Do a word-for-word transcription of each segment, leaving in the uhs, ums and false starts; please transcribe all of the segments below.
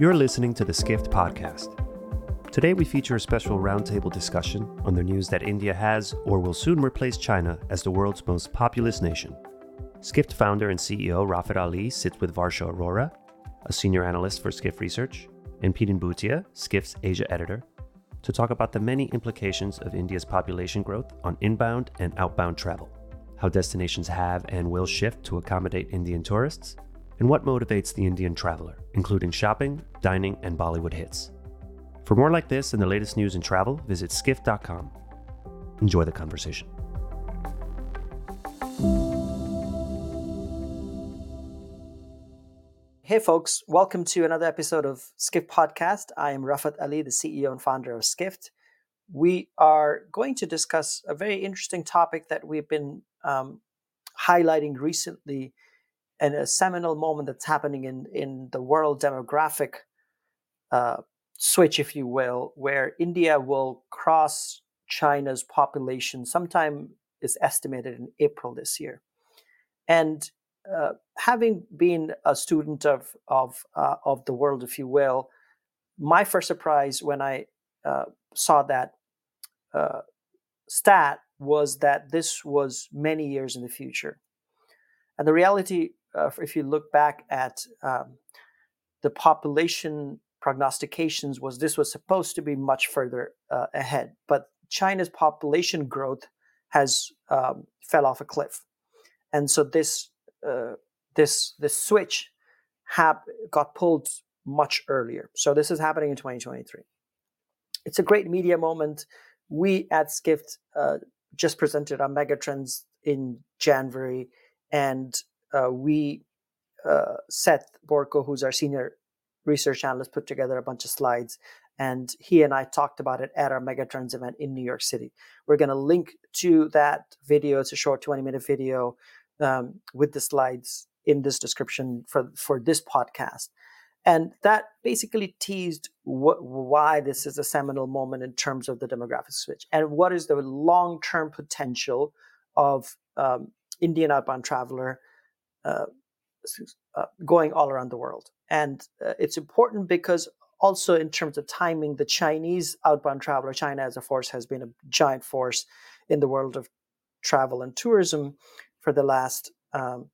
You're listening to the Skift podcast. Today we feature a special roundtable discussion on the news that India has or will soon replace China as the world's most populous nation. Skift founder and C E O Rafat Ali sits with Varsha Arora, a senior analyst for Skift Research, and Peden Bhutia, Skift's Asia editor, to talk about the many implications of India's population growth on inbound and outbound travel, how destinations have and will shift to accommodate Indian tourists, and what motivates the Indian traveler, including shopping, dining, and Bollywood hits. For more like this and the latest news in travel, visit skift dot com. Enjoy the conversation. Hey folks, welcome to another episode of Skift Podcast. I am Rafat Ali, the C E O and founder of Skift. We are going to discuss a very interesting topic that we've been um, highlighting recently, and a seminal moment that's happening in, in the world demographic uh switch, if you will, where India will cross China's population sometime is estimated in April this year. And uh, having been a student of of uh, of the world, if you will, my first surprise when I uh, saw that uh, stat was that this was many years in the future. And the reality, uh, if you look back at um, the population prognostications, was this was supposed to be much further uh, ahead, but China's population growth has um, fell off a cliff, and so this uh, this this switch hap- got pulled much earlier. So this is happening in twenty twenty-three. It's a great media moment. We at Skift uh, just presented our megatrends in January, and uh, we uh, Seth Borko, who's our senior research analyst, put together a bunch of slides, and he and I talked about it at our Megatrends event in New York City. We're going to link to that video. It's a short twenty minute video um, with the slides in this description for, for this podcast. And that basically teased wh- why this is a seminal moment in terms of the demographic switch and what is the long-term potential of um, Indian outbound traveler uh, Uh, going all around the world. And uh, it's important because also in terms of timing, the Chinese outbound traveler, China as a force has been a giant force in the world of travel and tourism for the last um,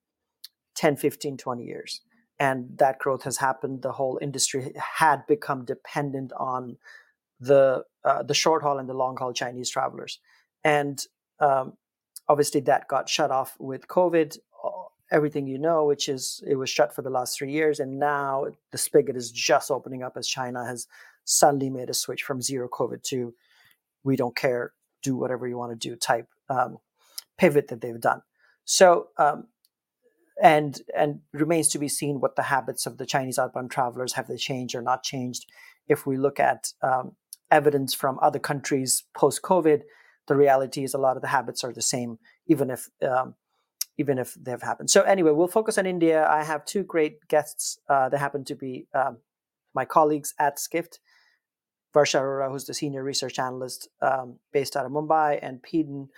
ten, fifteen, twenty years. And that growth has happened. The whole industry had become dependent on the uh, the short haul and the long haul Chinese travelers. And um, obviously that got shut off with COVID. Everything you know, which is it was shut for the last three years, and now the spigot is just opening up as China has suddenly made a switch from zero COVID to we don't care, do whatever you want to do type um, pivot that they've done. So um, and and remains to be seen what the habits of the Chinese outbound travelers, have they changed or not changed? If we look at um, evidence from other countries post COVID, the reality is a lot of the habits are the same, even if. Um, even if they've happened. So anyway, we'll focus on India. I have two great guests uh, that happen to be um, my colleagues at Skift, Varsha Arora, who's the senior research analyst um, based out of Mumbai, and Peden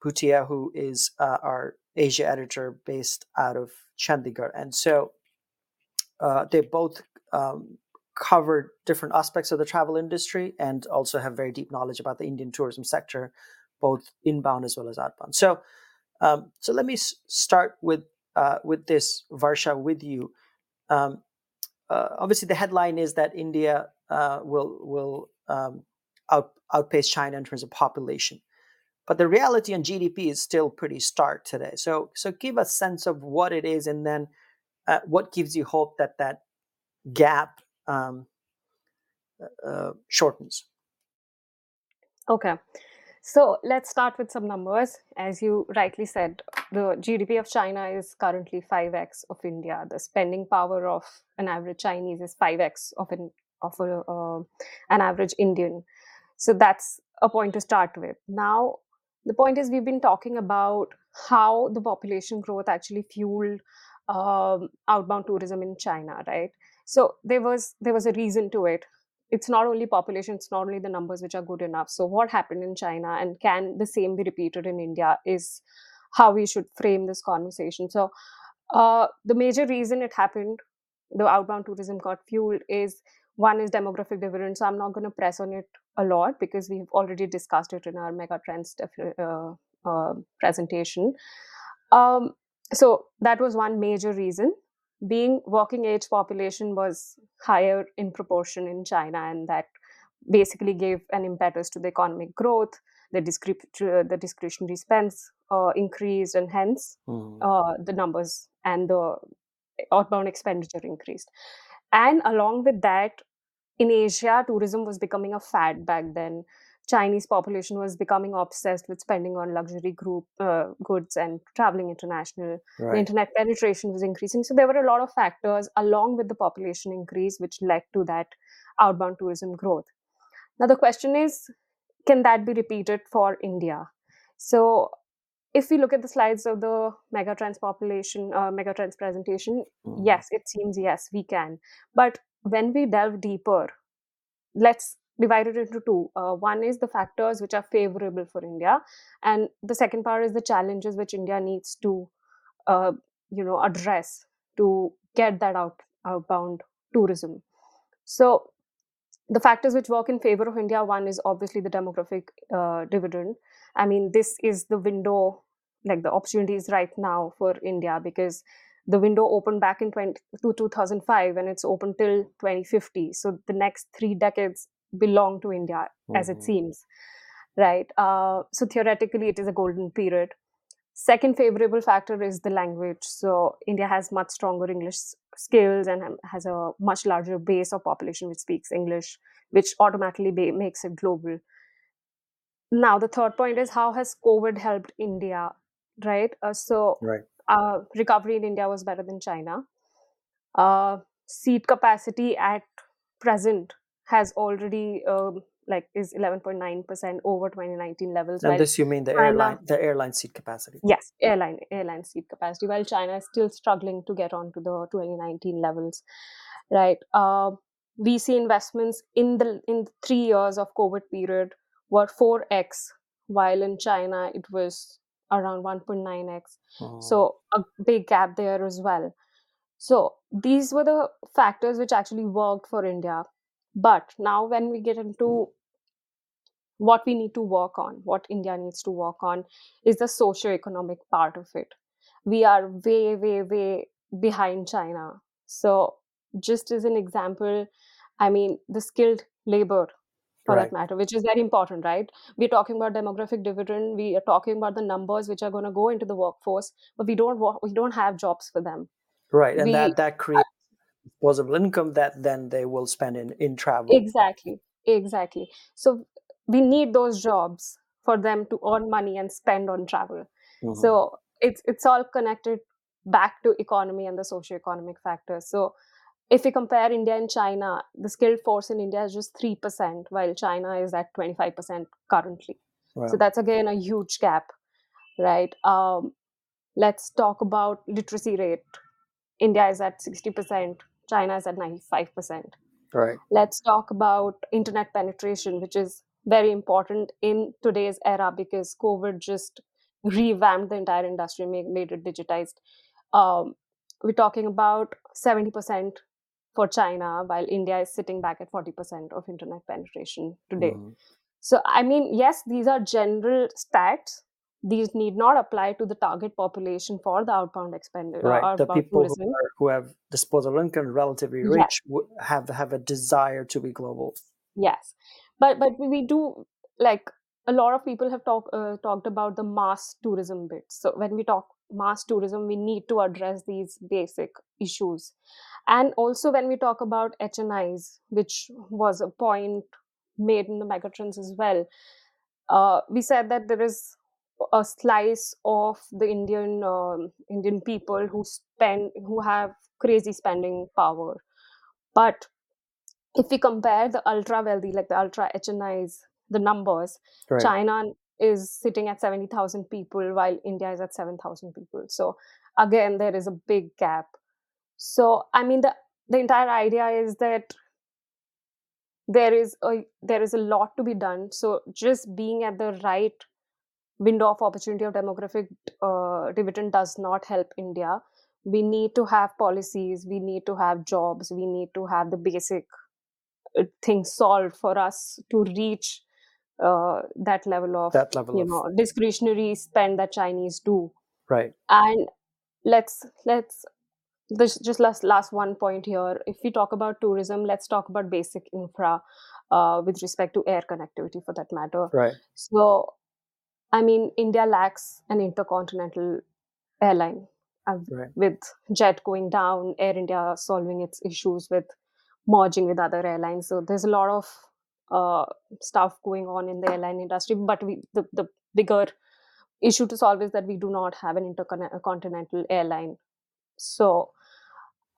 Bhutia, who is uh, our Asia editor based out of Chandigarh. And so uh, they both um, cover different aspects of the travel industry and also have very deep knowledge about the Indian tourism sector, both inbound as well as outbound. So Um, so let me s- start with uh, with this, Varsha, with you. Um, uh, obviously, the headline is that India uh, will will um, out, outpace China in terms of population, but the reality on G D P is still pretty stark today. So, so give a sense of what it is, and then uh, what gives you hope that that gap um, uh, shortens. Okay. So let's start with some numbers. As you rightly said, the G D P of China is currently five x of India. The spending power of an average Chinese is five x of an of a, uh, an average Indian. So that's a point to start with. Now, the point is we've been talking about how the population growth actually fueled um, outbound tourism in China, right? So there was there was a reason to it. It's not only population, it's not only the numbers which are good enough. So what happened in China and can the same be repeated in India is how we should frame this conversation. So uh, the major reason it happened the outbound tourism got fueled is, one is demographic dividend. So I'm not going to press on it a lot because we've already discussed it in our mega trends uh, uh, presentation. Um, so that was one major reason. Being working age population was higher in proportion in China, and that basically gave an impetus to the economic growth. The, discre- the discretionary spends uh, increased, and hence mm. uh, the numbers and the outbound expenditure increased. And along with that, in Asia, tourism was becoming a fad back then. Chinese population was becoming obsessed with spending on luxury group uh, goods and traveling international. Right. The internet penetration was increasing. So there were a lot of factors along with the population increase, which led to that outbound tourism growth. Now, the question is, can that be repeated for India? So if we look at the slides of the megatrends population, uh, megatrends presentation, mm-hmm. yes, it seems yes, we can. But when we delve deeper, let's divide it into two. Uh, one is the factors which are favorable for India. And the second part is the challenges which India needs to, uh, you know, address to get that out, outbound tourism. So the factors which work in favor of India, one is obviously the demographic uh, dividend. I mean, this is the window, like the opportunities right now for India, because the window opened back in two thousand five and it's open till twenty fifty. So the next three decades belong to India, mm-hmm. as it seems, right? Uh, so theoretically, it is a golden period. Second favorable factor is the language. So India has much stronger English skills and has a much larger base of population which speaks English, which automatically ba- makes it global. Now, the third point is, how has COVID helped India, right? Uh, so right. Uh, recovery in India was better than China. Uh, seat capacity at present has already um, like is eleven point nine percent over twenty nineteen levels. And this you mean the China, airline, the airline seat capacity? Yes, airline airline seat capacity. While China is still struggling to get onto the twenty nineteen levels, right? Uh, V C investments in the in the three years of COVID period were four x, while in China it was around one point nine x. Oh. So a big gap there as well. So these were the factors which actually worked for India. But now when we get into what we need to work on, what India needs to work on is the socio-economic part of it. We are way, way, way behind China. So just as an example, I mean, the skilled labor, for right. that matter, which is very important, right? We're talking about demographic dividend. We are talking about the numbers which are going to go into the workforce, but we don't we don't have jobs for them. Right, and we, that, that creates disposable income that then they will spend in, in travel. Exactly, exactly. So we need those jobs for them to earn money and spend on travel. Mm-hmm. So it's it's all connected back to economy and the socioeconomic factors. So if we compare India and China, the skilled force in India is just three percent, while China is at twenty-five percent currently. Wow. So that's again a huge gap, right? Um, let's talk about literacy rate. India is at sixty percent, China is at ninety-five percent. Right. Let's talk about internet penetration, which is very important in today's era because COVID just revamped the entire industry, made, made it digitized. Um, we're talking about seventy percent for China, while India is sitting back at forty percent of internet penetration today. Mm-hmm. So, I mean, yes, these are general stats. These need not apply to the target population for the outbound expenditure. Right, outbound the people who, are, who have disposable income, relatively rich, yeah. have have a desire to be global. Yes, but but we do, like a lot of people have talked uh, talked about the mass tourism bit. So when we talk mass tourism, we need to address these basic issues, and also when we talk about H N Is, which was a point made in the megatrends as well, uh, we said that there is a slice of the Indian um, Indian people who spend who have crazy spending power. But if we compare the ultra wealthy, like the ultra H N Is, the numbers, right. China is sitting at seventy thousand people while India is at seven thousand people. So again, there is a big gap. So I mean, the the entire idea is that there is a there is a lot to be done. So just being at the right window of opportunity of demographic uh, dividend does not help India. we need to have policies, we need to have jobs, we need to have the basic things solved for us to reach uh, that level of that level you of... know discretionary spend that Chinese do. Right. And let's let's this just last last one point here. If we talk about tourism, let's talk about basic infra uh, with respect to air connectivity, for that matter. Right. So, I mean, India lacks an intercontinental airline. Uh, right. With Jet going down, Air India solving its issues with merging with other airlines. So there's a lot of uh, stuff going on in the airline industry. But we, the, the bigger issue to solve is that we do not have an intercontinental airline. So,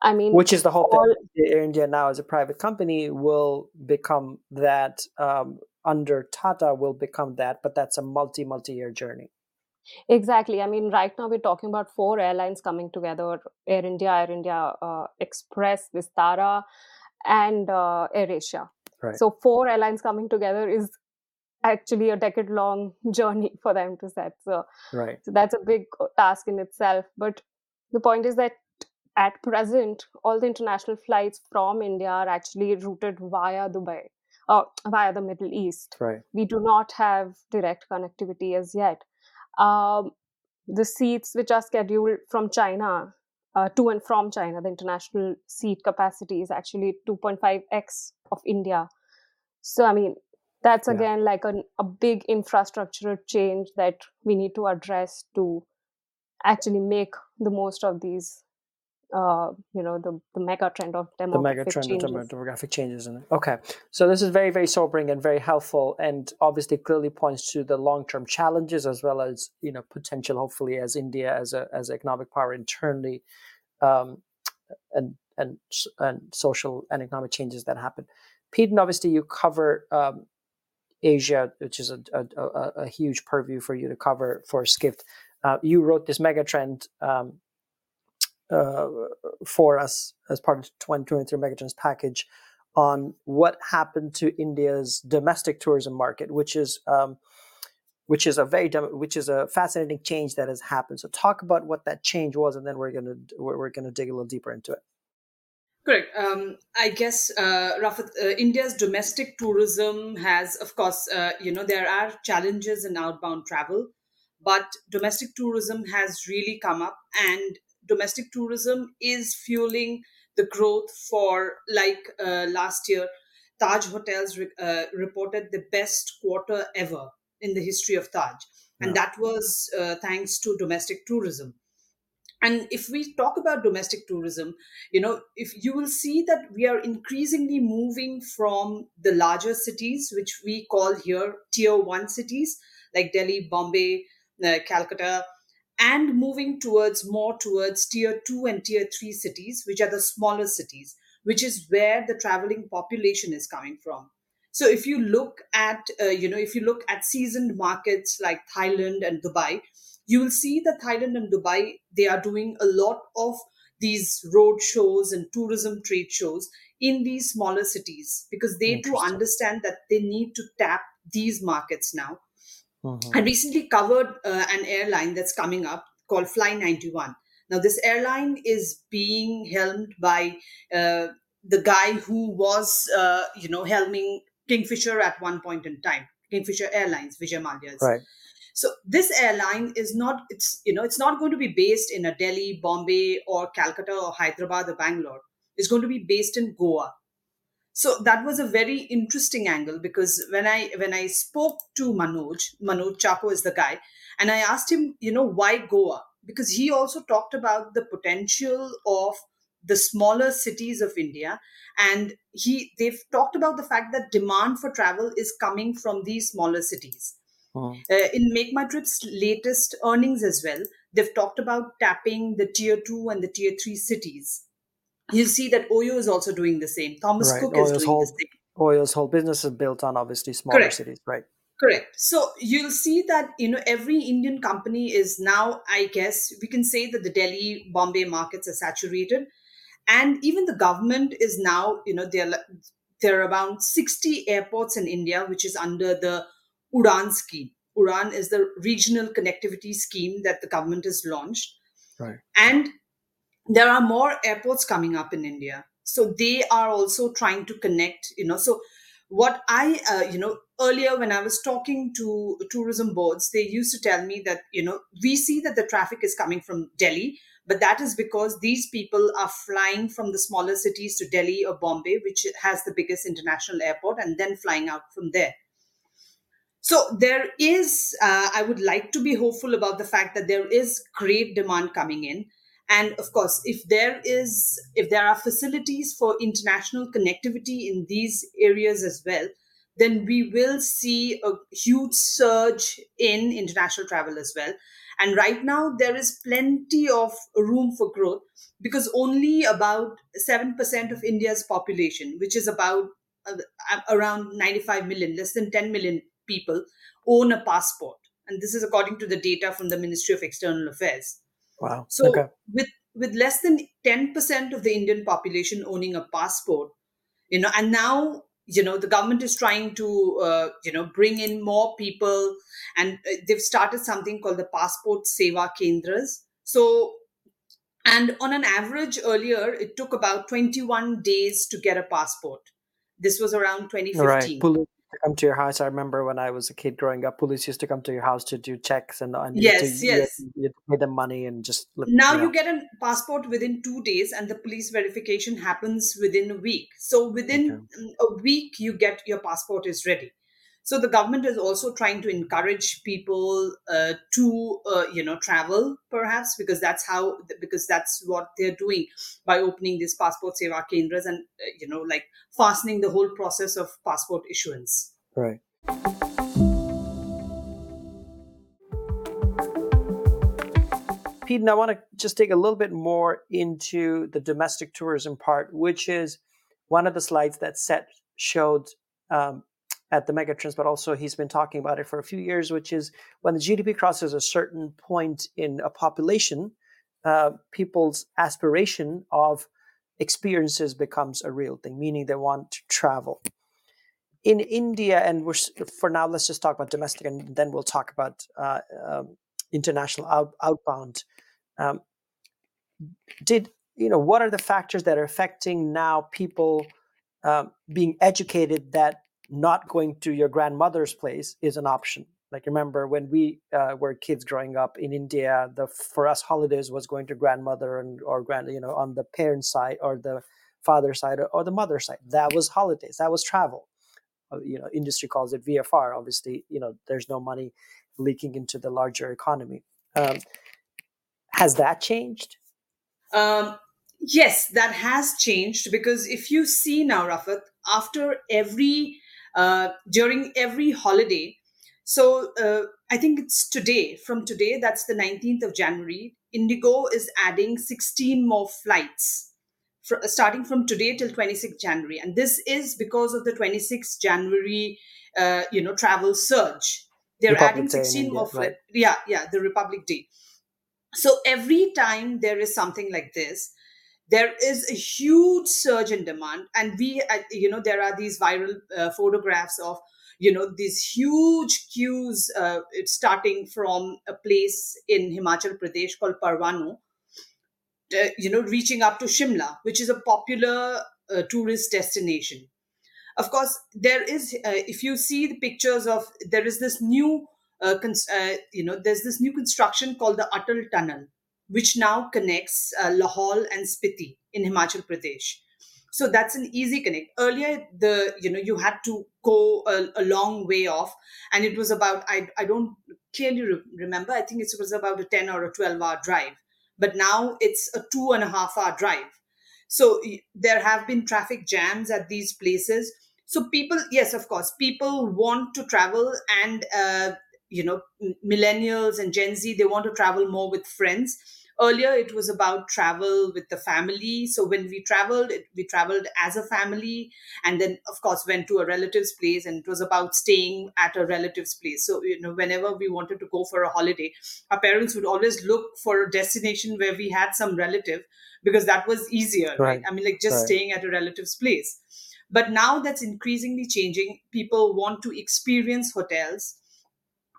I mean... Which is the hope all... that Air India now as a private company will become that, um, under Tata will become that, but that's a multi, multi-year journey. Exactly. I mean, right now we're talking about four airlines coming together: Air India, Air India uh, Express, Vistara, and uh, Air Asia. Right. So four airlines coming together is actually a decade-long journey for them to set. So, right. so that's a big task in itself. But the point is that at present, all the international flights from India are actually routed via Dubai, or uh, via the Middle East. Right. We do not have direct connectivity as yet. Um, the seats which are scheduled from China, uh, to and from China, the international seat capacity is actually two point five x of India. So, I mean, that's yeah. again like an, a big infrastructural change that we need to address to actually make the most of these, uh, you know, the, the mega trend of demographic the mega trend changes. of demographic changes. In it. Okay. So this is very, very sobering and very helpful, and obviously clearly points to the long-term challenges as well as, you know, potential, hopefully, as India, as a, as economic power internally, um, and, and, and social and economic changes that happen. Peden, obviously you cover, um, Asia, which is a, a, a, a huge purview for you to cover for Skift. Uh, you wrote this mega trend, um, Uh, for us as part of the twenty twenty-three megatrends package on what happened to India's domestic tourism market, which is um, which is a very which is a fascinating change that has happened. So talk about what that change was, and then we're gonna we're, we're gonna dig a little deeper into it. Correct. Um, I guess, uh, Rafat, uh, India's domestic tourism has, of course, uh, you know, there are challenges in outbound travel, but domestic tourism has really come up, and domestic tourism is fueling the growth for, like, uh, last year, Taj Hotels re- uh, reported the best quarter ever in the history of Taj. And yeah. that was uh, thanks to domestic tourism. And if we talk about domestic tourism, you know, if you will see that we are increasingly moving from the larger cities, which we call here tier one cities, like Delhi, Bombay, uh, Calcutta, and moving towards more towards tier two and tier three cities, which are the smaller cities, which is where the traveling population is coming from. So if you look at, uh, you know, if you look at seasoned markets like Thailand and Dubai, you will see that Thailand and Dubai, they are doing a lot of these road shows and tourism trade shows in these smaller cities, because they do understand that they need to tap these markets now. Mm-hmm. I recently covered uh, an airline that's coming up called Fly ninety-one. Now, this airline is being helmed by uh, the guy who was, uh, you know, helming Kingfisher at one point in time, Kingfisher Airlines, Vijay Mallya. Right. So this airline is not, it's, you know, it's not going to be based in a Delhi, Bombay, or Calcutta, or Hyderabad, or Bangalore. It's going to be based in Goa. So that was a very interesting angle, because when I when I spoke to Manoj, Manoj Chako is the guy, and I asked him, you know, why Goa? Because he also talked about the potential of the smaller cities of India. And he they've talked about the fact that demand for travel is coming from these smaller cities. Oh. Uh, in Make My Trip's latest earnings as well, they've talked about tapping the tier two and the tier three cities. You'll see that O Y O is also doing the same. Thomas right. Cook O Y O's is doing whole, the same. O Y O's whole business is built on, obviously, smaller Correct. cities, right? Correct. So you'll see that, you know, every Indian company is now, I guess, we can say that the Delhi, Bombay markets are saturated. And even the government is now, you know, there are around sixty airports in India, which is under the Udan scheme. Udan is the regional connectivity scheme that the government has launched. Right. And There are more airports coming up in India. So they are also trying to connect, you know. So what I, uh, you know, earlier when I was talking to tourism boards, they used to tell me that, you know, we see that the traffic is coming from Delhi, but that is because these people are flying from the smaller cities to Delhi or Bombay, which has the biggest international airport, and then flying out from there. So there is, uh, I would like to be hopeful about the fact that there is great demand coming in. And of course, if there is, if there are facilities for international connectivity in these areas as well, then we will see a huge surge in international travel as well. And right now, there is plenty of room for growth because only about seven percent of India's population, which is about uh, around ninety-five million, less than ten million people, own a passport. And this is according to the data from the Ministry of External Affairs. Wow. So okay. with, with less than ten percent of the Indian population owning a passport, you know, and now, you know, the government is trying to, uh, you know, bring in more people, and they've started something called the Passport Seva Kendras. So, and on an average earlier, it took about twenty-one days to get a passport. This was around twenty fifteen. Right. Police to come to your house. I remember when I was a kid growing up, police used to come to your house to do checks and, and yes, you had to, yes. pay them money and just... Live, now you, know. you get a passport within two days and the police verification happens within a week. So within okay. a week, you get your passport is ready. So the government is also trying to encourage people uh, to, uh, you know, travel perhaps, because that's how, because that's what they're doing by opening these passport seva kendras and, uh, you know, like fastening the whole process of passport issuance. Right. Peden, I want to just dig a little bit more into the domestic tourism part, which is one of the slides that Seth showed, um, at the megatrends, but also he's been talking about it for a few years, which is when the G D P crosses a certain point in a population, uh, people's aspiration of experiences becomes a real thing, meaning they want to travel. In India, and we're, for now, let's just talk about domestic, and then we'll talk about uh, um, international out, outbound. Um, did you know what are the factors that are affecting now people uh, being educated that not going to your grandmother's place is an option? Like, remember when we uh, were kids growing up in India, the for us holidays was going to grandmother and or grand, you know, on the parent side or the father side or, or the mother side. That was holidays. That was travel. You know, industry calls it V F R. Obviously, you know, there's no money leaking into the larger economy. Um, has that changed? Um, yes, that has changed, because if you see now, Rafat, after every Uh, during every holiday. So uh, I think it's today, from today, that's the nineteenth of January, Indigo is adding sixteen more flights for, starting from today till twenty-sixth of January. And this is because of the twenty-sixth of January, uh, you know, travel surge. They're Republic adding sixteen India, more flights. Right? Yeah, yeah, the Republic Day. So every time there is something like this, there is a huge surge in demand, and we, uh, you know, there are these viral uh, photographs of, you know, these huge queues uh, starting from a place in Himachal Pradesh called Parwano, uh, you know, reaching up to Shimla, which is a popular uh, tourist destination. Of course, there is, uh, if you see the pictures of, there is this new, uh, cons- uh, you know, there's this new construction called the Atal Tunnel, which now connects uh, Lahore and Spiti in Himachal Pradesh. So that's an easy connect. Earlier, the you know you had to go a, a long way off, and it was about, I, I don't clearly re- remember, I think it was about a ten or a twelve hour drive. But now it's a two and a half hour drive. So there have been traffic jams at these places. So people, yes, of course, people want to travel, and uh, you know, millennials and Gen Z, they want to travel more with friends. Earlier, it was about travel with the family. So when we traveled, it, we traveled as a family, and then, of course, went to a relative's place, and it was about staying at a relative's place. So, you know, whenever we wanted to go for a holiday, our parents would always look for a destination where we had some relative, because that was easier, right? right? I mean, like just right. staying at a relative's place. But now that's increasingly changing. People want to experience hotels.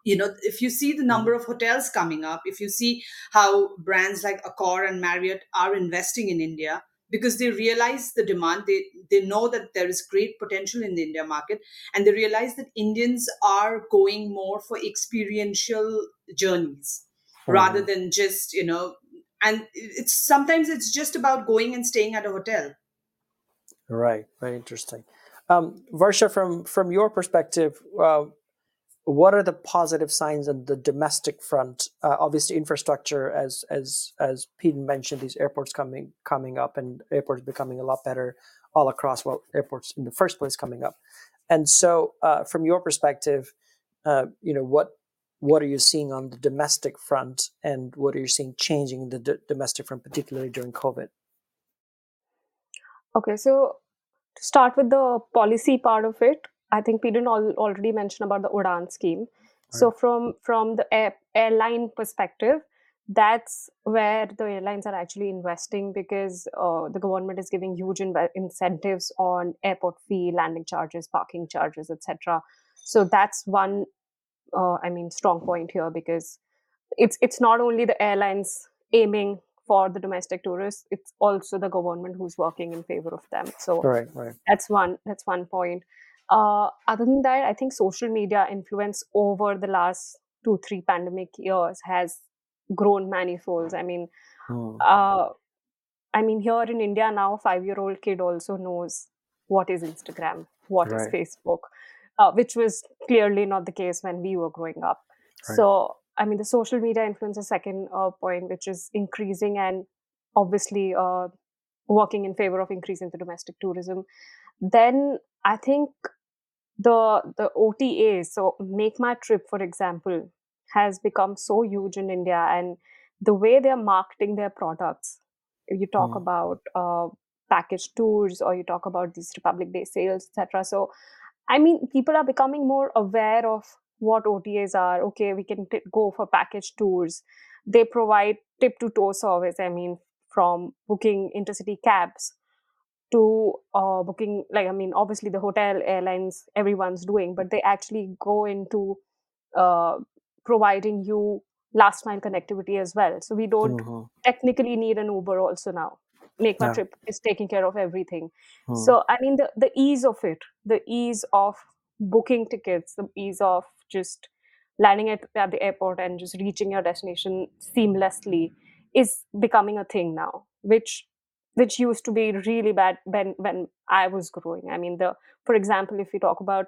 you know, if you see the number of hotels coming up, if you see how brands like Accor and Marriott are investing in India, because they realize the demand, they, they know that there is great potential in the India market, and they realize that Indians are going more for experiential journeys mm. rather than just, you know, and it's sometimes it's just about going and staying at a hotel. Right. Very interesting. Um, Varsha, from, from your perspective, uh, what are the positive signs on the domestic front? Uh, obviously, infrastructure, as as as Peden mentioned, these airports coming coming up and airports becoming a lot better all across. Well, airports in the first place coming up, and so uh, from your perspective, uh, you know what what are you seeing on the domestic front, and what are you seeing changing in the d- domestic front, particularly during COVID? Okay, so to start with the policy part of it. I think Peden al- already mentioned about the Udan scheme. Right. So from, from the air, airline perspective, that's where the airlines are actually investing because uh, the government is giving huge inv- incentives on airport fee, landing charges, parking charges, et cetera. So that's one, uh, I mean, strong point here because it's it's not only the airlines aiming for the domestic tourists, it's also the government who's working in favor of them. So right, right. that's one that's one point. Uh, other than that, I think social media influence over the last two, three pandemic years has grown manifolds. I mean, mm. uh, I mean, here in India now, five-year-old kid also knows what is Instagram, what right. is Facebook, uh, which was clearly not the case when we were growing up. Right. So, I mean, the social media influence is second uh, point, which is increasing and obviously uh, working in favor of increasing the domestic tourism. Then I think the the O T As, so Make My Trip, for example, has become so huge in India, and the way they're marketing their products, if you talk mm. about uh, package tours or you talk about these Republic Day sales, et cetera. So, I mean, people are becoming more aware of what O T As are. Okay, we can t- go for package tours. They provide tip-to-toe service, I mean, from booking intercity cabs to uh, booking, like, I mean, obviously the hotel airlines, everyone's doing, but they actually go into uh, providing you last mile connectivity as well. So we don't mm-hmm. technically need an Uber also now. Make My yeah. Trip is taking care of everything. Mm. So, I mean, the, the ease of it, the ease of booking tickets, the ease of just landing at, at the airport and just reaching your destination seamlessly is becoming a thing now, which which used to be really bad when, when I was growing. I mean, the for example, if you talk about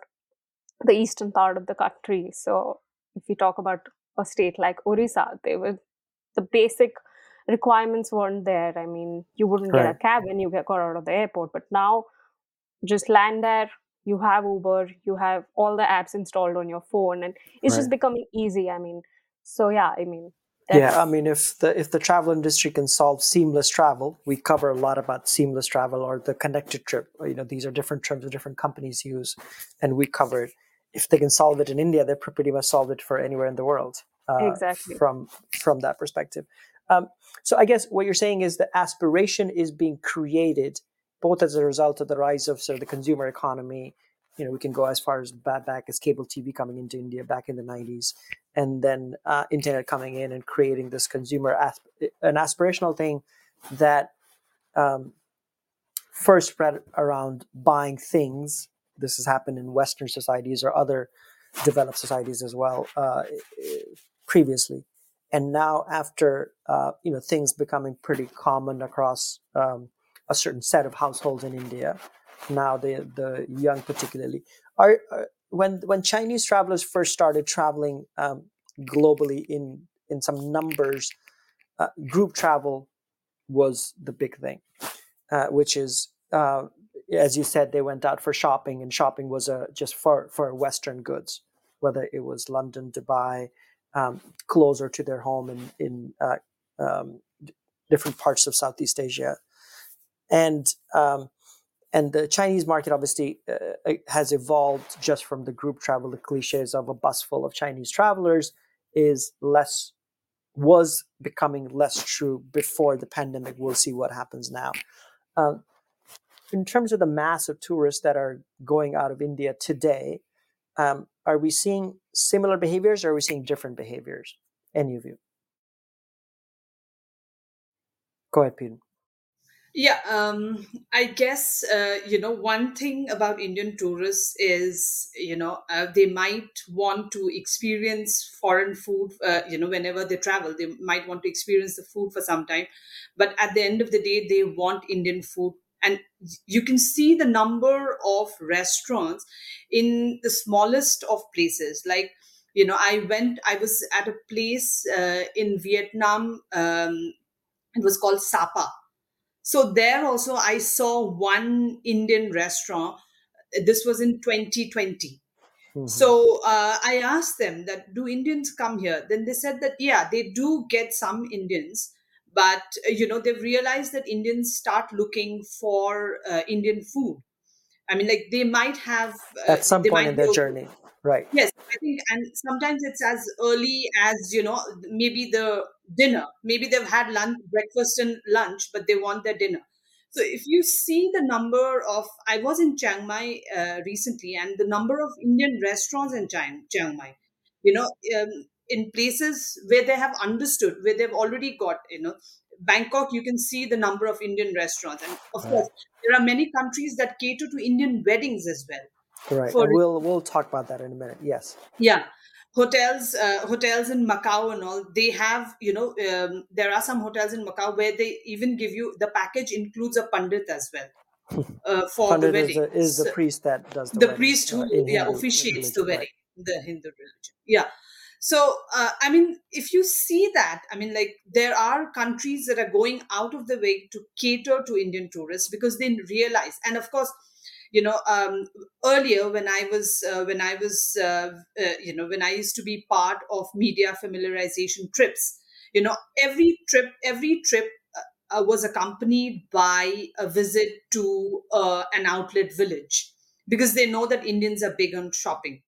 the eastern part of the country, so if you talk about a state like Orissa, they were, the basic requirements weren't there. I mean, you wouldn't right. get a cab when you got out of the airport, but now just land there, you have Uber, you have all the apps installed on your phone, and it's right. just becoming easy. I mean, so yeah, I mean, That's... Yeah, I mean, if the if the travel industry can solve seamless travel, we cover a lot about seamless travel or the connected trip. You know, these are different terms that different companies use, and we cover it. If they can solve it in India, they pretty much solve it for anywhere in the world. Uh, exactly. From from that perspective, um, so I guess what you're saying is that aspiration is being created both as a result of the rise of sort of the consumer economy. You know, we can go as far as back as cable T V coming into India back in the nineties, and then uh, internet coming in and creating this consumer, asp- an aspirational thing that um, first spread around buying things. This has happened in Western societies or other developed societies as well uh, previously. And now after, uh, you know, things becoming pretty common across um, a certain set of households in India, now the the young particularly are, are when when Chinese travelers first started traveling um, globally in in some numbers, uh, group travel was the big thing, uh, which is uh, as you said, they went out for shopping, and shopping was a just for for Western goods, whether it was London, Dubai, um, closer to their home in in uh, um, different parts of Southeast Asia, and. Um, And the Chinese market obviously uh, has evolved just from the group travel. The cliches of a bus full of Chinese travelers is less, was becoming less true before the pandemic. We'll see what happens now. Um, in terms of the mass of tourists that are going out of India today, Um, are we seeing similar behaviors, or are we seeing different behaviors? Any of you? Go ahead, Peden. Yeah, um, I guess, uh, you know, one thing about Indian tourists is, you know, uh, they might want to experience foreign food, uh, you know, whenever they travel, they might want to experience the food for some time. But at the end of the day, they want Indian food. And you can see the number of restaurants in the smallest of places. Like, you know, I went, I was at a place uh, in Vietnam, um, it was called Sapa. So there also I saw one Indian restaurant. This was in twenty twenty. Mm-hmm. So uh, I asked them that, do Indians come here? Then they said that, yeah, they do get some Indians. But, you know, they've realized that Indians start looking for uh, Indian food. I mean, like they might have... Uh, At some point in their go, journey, right. Yes, I think, and sometimes it's as early as, you know, maybe the dinner. Maybe they've had lunch, breakfast and lunch, but they want their dinner. So if you see the number of... I was in Chiang Mai uh, recently, and the number of Indian restaurants in Chiang, Chiang Mai, you know... Um, in places where they have understood, where they've already got, you know, Bangkok, you can see the number of Indian restaurants. And of right. course, there are many countries that cater to Indian weddings as well. Correct. For, we'll we'll talk about that in a minute. Yes. Yeah. Hotels, uh, hotels in Macau and all, they have, you know, um, there are some hotels in Macau where they even give you, the package includes a pandit as well. Uh, for pandit the wedding. Is, a, is the priest that does the, the wedding. The priest who uh, yeah, officiates the wedding, right. The Hindu religion. Yeah. So, uh, I mean, if you see that, I mean, like there are countries that are going out of the way to cater to Indian tourists because they realize. And of course, you know, um, earlier when I was, uh, when I was, uh, uh, you know, when I used to be part of media familiarization trips, you know, every trip, every trip uh, was accompanied by a visit to uh, an outlet village because they know that Indians are big on shopping.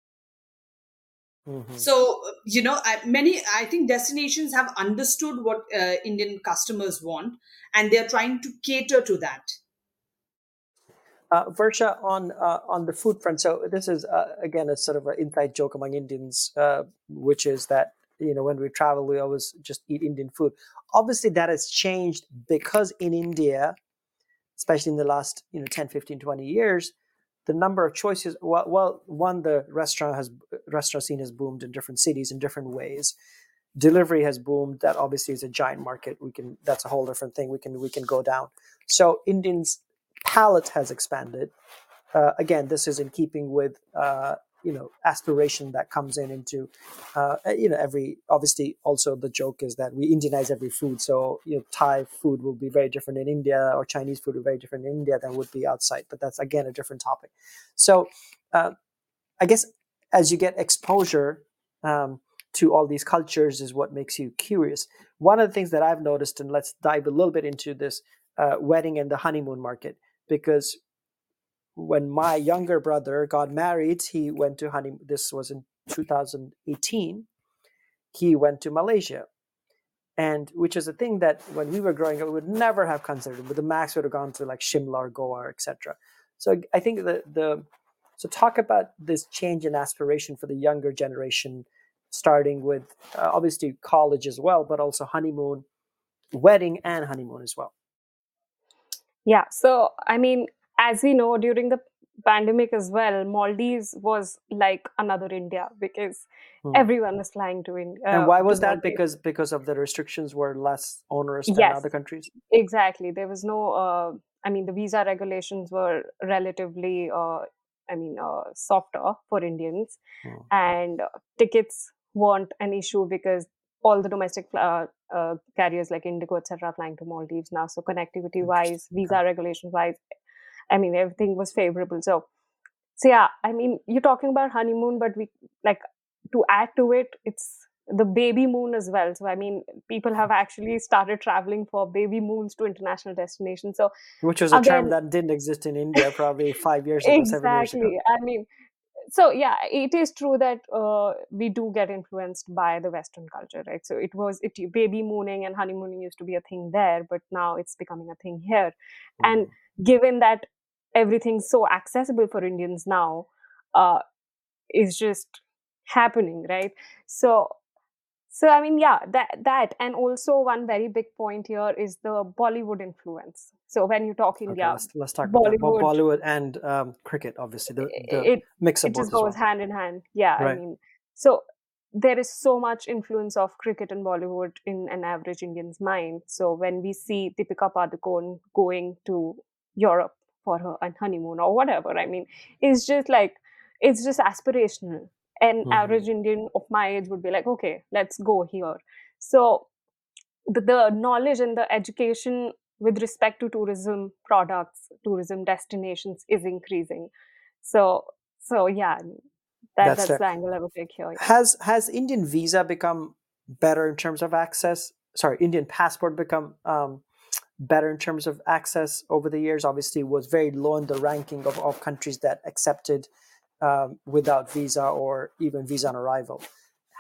Mm-hmm. So, you know, I, many, I think destinations have understood what uh, Indian customers want, and they're trying to cater to that. Uh, Varsha, on uh, on the food front, so this is, uh, again, a sort of an inside joke among Indians, uh, which is that, you know, when we travel, we always just eat Indian food. Obviously, that has changed because in India, especially in the last, you know, ten, fifteen, twenty years, the number of choices, well, well, one, the restaurant has restaurant scene has boomed in different cities in different ways. Delivery has boomed. That obviously is a giant market. We can that's a whole different thing. We can we can go down. So Indians' palate has expanded. Uh, again, this is in keeping with uh, you know aspiration that comes in into uh, you know every. Obviously, also the joke is that we Indianize every food. So you know Thai food will be very different in India, or Chinese food will be very different in India than would be outside. But that's again a different topic. So uh, I guess. As you get exposure um, to all these cultures is what makes you curious. One of the things that I've noticed, and let's dive a little bit into this uh, wedding and the honeymoon market, because when my younger brother got married, he went to honeymoon. This was in two thousand eighteen. He went to Malaysia, and which is a thing that when we were growing up, we would never have considered. But the max would have gone to like Shimla or Goa, et cetera. So I think the the So talk about this change in aspiration for the younger generation, starting with uh, obviously college as well, but also honeymoon, wedding and honeymoon as well. Yeah. So, I mean, as we know, during the pandemic as well, Maldives was like another India because hmm. everyone was flying to India. Uh, and why was that? Maldives. Because because of the restrictions were less onerous than yes, other countries? Exactly. There was no, uh, I mean, the visa regulations were relatively... Uh, I mean, uh, softer for Indians, mm. and uh, tickets weren't an issue because all the domestic uh, uh, carriers like Indigo, et cetera, flying to Maldives now. So connectivity-wise, visa okay. regulation-wise, I mean, everything was favorable. So, so yeah, I mean, you're talking about honeymoon, but we like to add to it, it's the baby moon as well. So, I mean, people have actually started traveling for baby moons to international destinations. So, which was a again, term that didn't exist in India probably five years ago, exactly. seven years ago. Exactly. I mean, so yeah, it is true that uh, we do get influenced by the Western culture, right? So it was it, baby mooning and honeymooning used to be a thing there, but now it's becoming a thing here. Mm-hmm. And given that everything's so accessible for Indians now, uh, is just happening, right? So, so I mean, yeah, that that and also one very big point here is the Bollywood influence. So when you talk India, okay, let's, let's talk Bollywood, about Bollywood and um, cricket, obviously the, the it, mix of it just goes well. hand in hand. Yeah, right. I mean, so there is so much influence of cricket and Bollywood in an average Indian's mind. So when we see Deepika Padukone going to Europe for her and honeymoon or whatever, I mean, it's just like, it's just aspirational. An mm-hmm. average Indian of my age would be like, okay, let's go here. So the, the knowledge and the education with respect to tourism products, tourism destinations is increasing. So, so yeah, that, that's, that's the angle I would take here. Yeah. Has has Indian visa become better in terms of access? Sorry, Indian passport become um, better in terms of access over the years? Obviously, it was very low in the ranking of, of countries that accepted Um, without visa or even visa on arrival.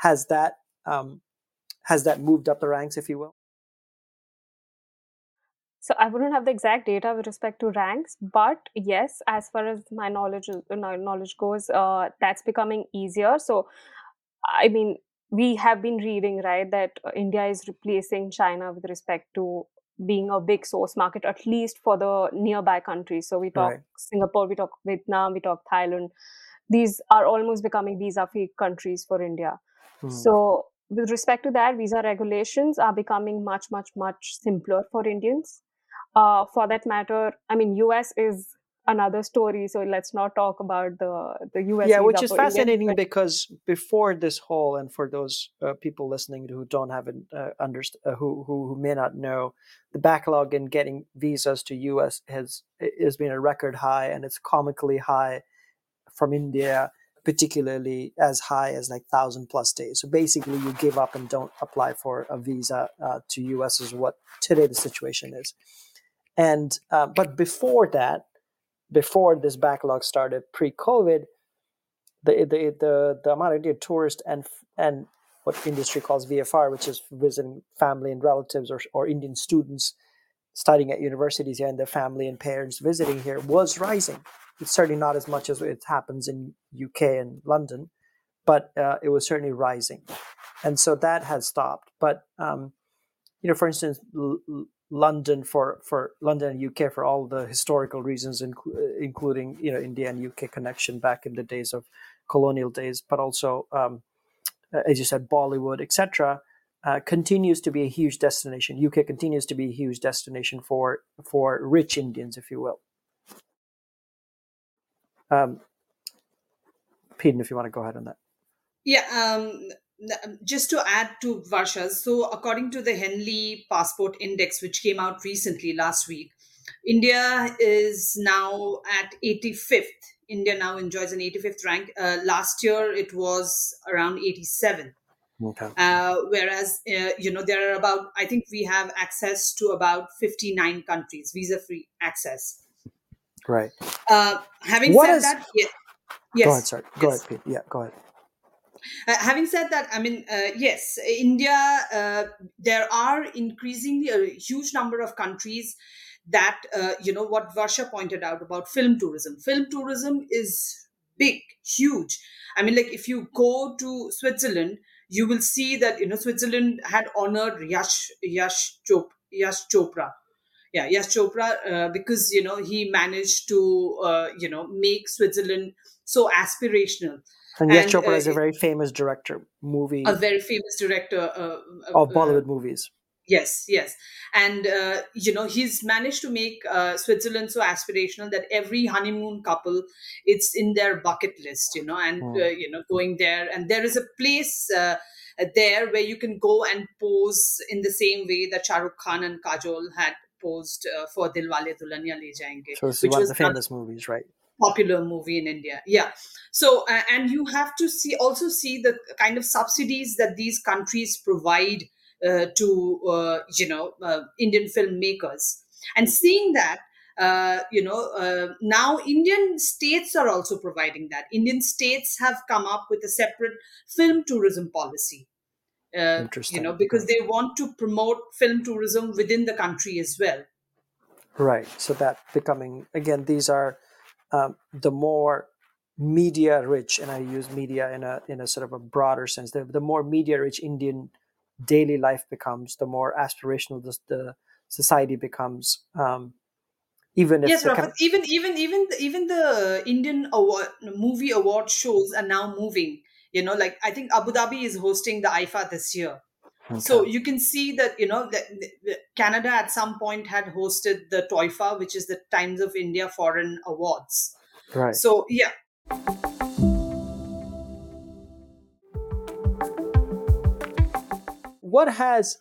Has that um, has that moved up the ranks, if you will? So I wouldn't have the exact data with respect to ranks, but yes, as far as my knowledge knowledge goes, uh, that's becoming easier. So, I mean, we have been reading, right, that India is replacing China with respect to being a big source market, at least for the nearby countries. So we talk right. Singapore, we talk Vietnam, we talk Thailand. These are almost becoming visa-free countries for India. Hmm. So with respect to that, visa regulations are becoming much, much, much simpler for Indians. Uh, for that matter, I mean, U S is another story. So let's not talk about the, the U S. Yeah, which is fascinating Indians, because before this whole, and for those uh, people listening who don't have an uh, underst- uh, who, who who may not know, the backlog in getting visas to U S has has been a record high, and it's comically high from India, particularly as high as like thousand plus days. So basically, you give up and don't apply for a visa uh, to U S is what today the situation is. And uh, but before that. Before this backlog started, pre-COVID, the the the, the amount of Indian tourists and and what industry calls V F R, which is visiting family and relatives, or or Indian students studying at universities here and their family and parents visiting here, was rising. It's certainly not as much as it happens in U K and London, but uh, it was certainly rising, and so that has stopped. But um, you know, for instance. L- London for, for London and U K for all the historical reasons, inc- including you know India and U K connection back in the days of colonial days, but also um, as you said, Bollywood, et cetera, uh, continues to be a huge destination. U K continues to be a huge destination for for rich Indians, if you will. Um, Peden, if you want to go ahead on that. Yeah. Um... Just to add to Varsha's, so according to the Henley Passport Index, which came out recently last week, India is now at eighty-fifth. India now enjoys an eighty-fifth rank. Uh, last year, it was around eighty-seven. Okay. Uh, whereas, uh, you know, there are about, I think we have access to about fifty-nine countries, visa-free access. Right. Uh, having what said is... that, yeah. yes. Go ahead, sorry. Go yes. ahead, Pete. Yeah, go ahead. Uh, having said that, I mean, uh, yes, India, uh, there are increasingly a huge number of countries that, uh, you know, what Varsha pointed out about film tourism. Film tourism is big, huge. I mean, like if you go to Switzerland, you will see that, you know, Switzerland had honored Yash, Yash, Chop, Yash Chopra. Yeah, Yash Chopra, uh, because, you know, he managed to, uh, you know, make Switzerland so aspirational. And Yash Chopra uh, is a very famous director, movie. A very famous director. Uh, of uh, Bollywood movies. Yes, yes. And, uh, you know, he's managed to make uh, Switzerland so aspirational that every honeymoon couple, it's in their bucket list, you know, and, mm. uh, you know, going there. And there is a place uh, there where you can go and pose in the same way that Shah Rukh Khan and Kajol had posed uh, for Dilwale Dulhania Le Jayenge. So it's which one was of the famous not- movies, right? Popular movie in India. Yeah. So, uh, and you have to see also see the kind of subsidies that these countries provide uh, to, uh, you know, uh, Indian filmmakers. And seeing that, uh, you know, uh, now Indian states are also providing that. Indian states have come up with a separate film tourism policy, uh, you know, because they want to promote film tourism within the country as well. Right. So that becoming, again, these are Um, the more media rich, and I use media in a in a sort of a broader sense, the, the more media rich Indian daily life becomes, the more aspirational the, the society becomes. Um, even if yes, Rafat, com- even even even even the Indian award, movie award shows are now moving. You know, like I think Abu Dhabi is hosting the I F A this year. Okay. So you can see that, you know, that Canada at some point had hosted the TOIFA, which is the Times of India Foreign Awards. Right. So, yeah. What has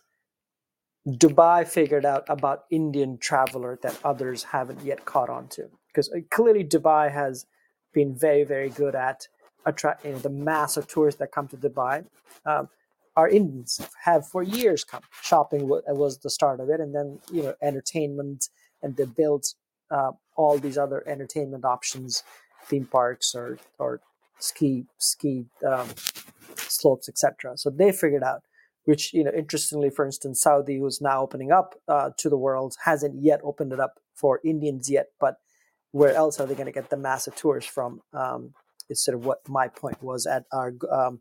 Dubai figured out about Indian traveler that others haven't yet caught on to? Because clearly Dubai has been very, very good at attracting, you know, the mass of tourists that come to Dubai. Um, Our Indians have for years come. Shopping was the start of it, and then, you know, entertainment, and they built uh, all these other entertainment options, theme parks or or ski ski um, slopes, et cetera. So they figured out, which, you know, interestingly, for instance, Saudi, who's now opening up uh, to the world, hasn't yet opened it up for Indians yet. But where else are they going to get the massive tourists from? Um, is sort of what my point was at our. Um,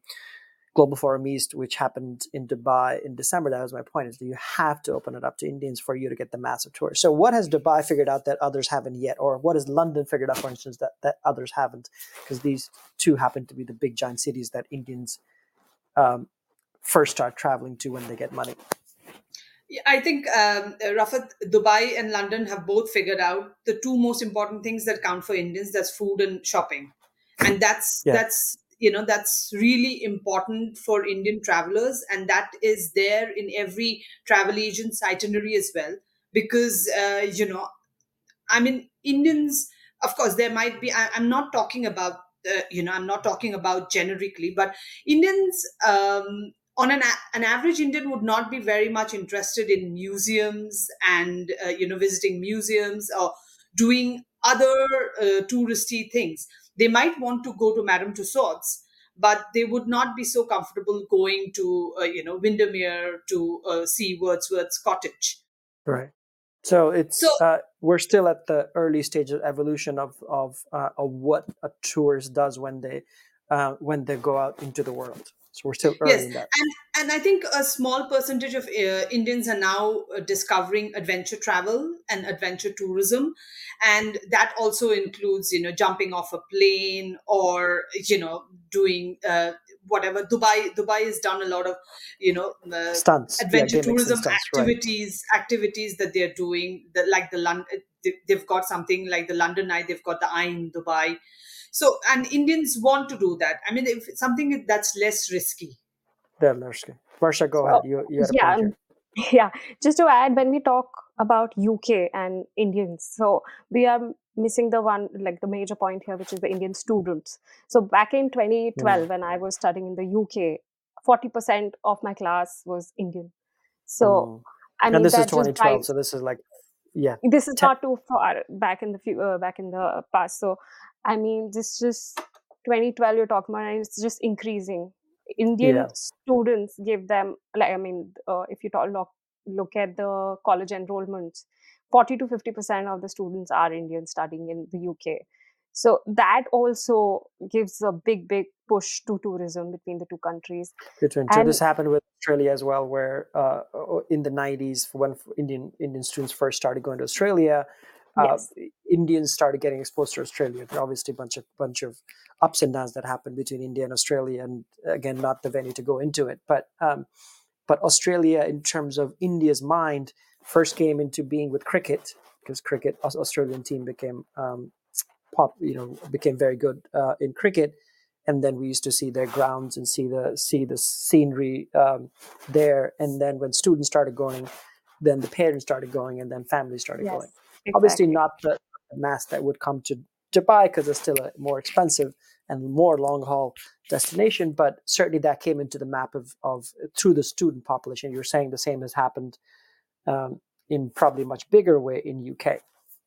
Global Forum East, which happened in Dubai in December. That was my point, is that you have to open it up to Indians for you to get the massive tourists. So what has Dubai figured out that others haven't yet? Or what has London figured out, for instance, that, that others haven't? Because these two happen to be the big giant cities that Indians um, first start traveling to when they get money. Yeah, I think, um, Rafat, Dubai and London have both figured out the two most important things that count for Indians, that's food and shopping. And that's yeah. that's... You know, that's really important for Indian travelers, and that is there in every travel agent's itinerary as well. Because, uh, you know, I mean, Indians, of course, there might be, I, I'm not talking about, uh, you know, I'm not talking about generically, but Indians, um, on an, an average Indian would not be very much interested in museums and, uh, you know, visiting museums or doing other uh, touristy things. They might want to go to Madame Tussauds, but they would not be so comfortable going to, uh, you know, Windermere to uh, see Wordsworth's cottage. Right. So it's so, uh, we're still at the early stage of evolution of of, uh, of what a tourist does when they uh, when they go out into the world. So we're still early yes, in that. And, and I think a small percentage of uh, Indians are now uh, discovering adventure travel and adventure tourism. And that also includes, you know, jumping off a plane or, you know, doing uh, whatever. Dubai Dubai has done a lot of, you know, uh, stunts. adventure yeah, tourism stunts, activities, right. activities that they're doing. The, like the London, they've got something like the London Eye, they've got the Eye in Dubai. So, and Indians want to do that. I mean, if it's something that's less risky. They're less risky. Varsha, go so, ahead. You, you had a yeah, point here. Yeah. Just to add, when we talk about U K and Indians, so we are missing the one, like the major point here, which is the Indian students. So back in twenty twelve, yeah. when I was studying in the U K, forty percent of my class was Indian. So, oh. I mean, and this is twenty twelve, by, so this is like, yeah. This is ten not too far back in the few, uh, back in the past. So, I mean, this just twenty twelve you're talking about, and it's just increasing. Indian yeah. students give them, like, I mean, uh, if you talk, look, look at the college enrollments, forty to fifty percent of the students are Indian studying in the U K. So that also gives a big, big push to tourism between the two countries. Between two. And this happened with Australia as well, where uh, in the nineties, when Indian Indian students first started going to Australia, Yes. Uh, Indians started getting exposed to Australia. There are obviously a bunch of bunch of ups and downs that happened between India and Australia, and again, not the venue to go into it. But um, but Australia, in terms of India's mind, first came into being with cricket, because cricket Australian team became um, pop, you know, became very good uh, in cricket, and then we used to see their grounds and see the see the scenery um, there. And then when students started going, then the parents started going, and then families started yes. going. Exactly. Obviously not the mass that would come to Dubai, because it's still a more expensive and more long-haul destination, but certainly that came into the map of, of through the student population. You're saying the same has happened um, in probably a much bigger way in U K.